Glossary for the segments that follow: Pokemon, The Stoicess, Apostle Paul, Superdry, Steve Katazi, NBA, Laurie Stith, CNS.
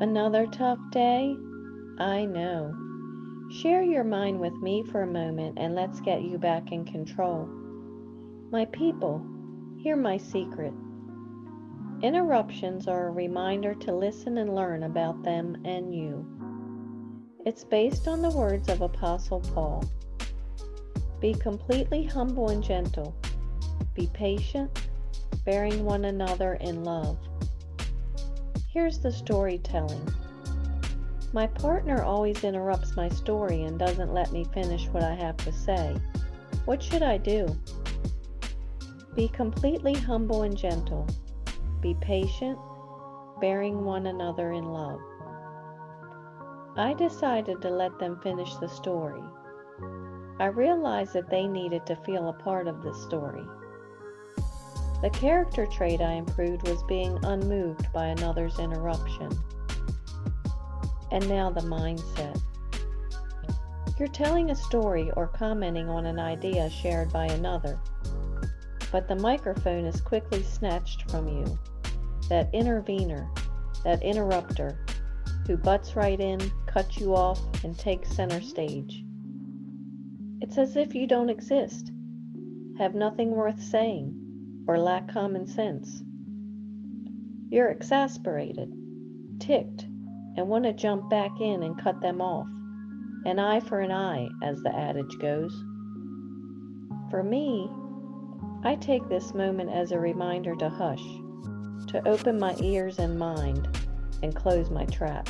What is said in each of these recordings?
Another tough day? I know. Share your mind with me for a moment and let's get you back in control. My people, hear my secret. Interruptions are a reminder to listen and learn about them and you. It's based on the words of Apostle Paul. Be completely humble and gentle. Be patient, bearing one another in love. Here's the storytelling. My partner always interrupts my story and doesn't let me finish what I have to say. What should I do? Be completely humble and gentle. Be patient, bearing one another in love. I decided to let them finish the story. I realized that they needed to feel a part of the story. The character trait I improved was being unmoved by another's interruption. And now the mindset. You're telling a story or commenting on an idea shared by another, but the microphone is quickly snatched from you. That intervener, that interrupter, who butts right in, cuts you off, and takes center stage. It's as if you don't exist, have nothing worth saying, or lack common sense. You're exasperated, ticked, and want to jump back in and cut them off. An eye for an eye, as the adage goes. For me, I take this moment as a reminder to hush, to open my ears and mind, and close my trap.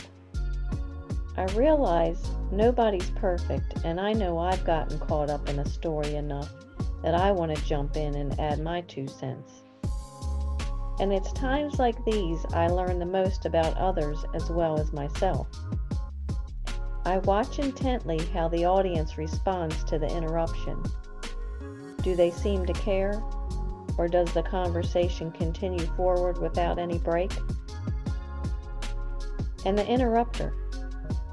I realize nobody's perfect, and I know I've gotten caught up in a story enough that I want to jump in and add my 2 cents. And it's times like these I learn the most about others as well as myself. I watch intently how the audience responds to the interruption. Do they seem to care, or does the conversation continue forward without any break? And the interrupter,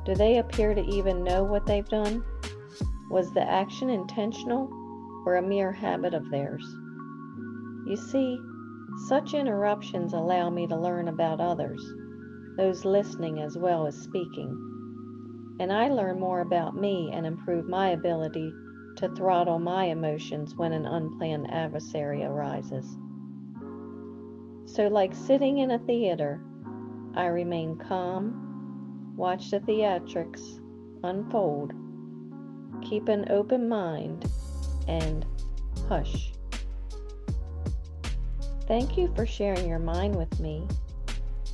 do they appear to even know what they've done? Was the action intentional or a mere habit of theirs? You see, such interruptions allow me to learn about others, those listening as well as speaking. And I learn more about me and improve my ability to throttle my emotions when an unplanned adversary arises. So like sitting in a theater, I remain calm, watch the theatrics unfold, keep an open mind, and hush. Thank you for sharing your mind with me.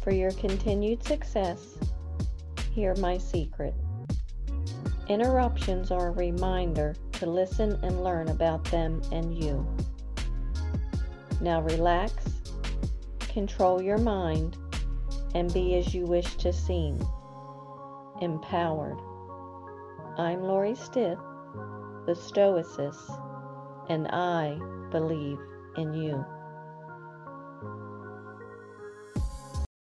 For your continued success, hear my secret. Interruptions are a reminder to listen and learn about them and you. Now relax, control your mind, and be as you wish to seem. Empowered. I'm Laurie Stith, the Stoicess, and I believe in you.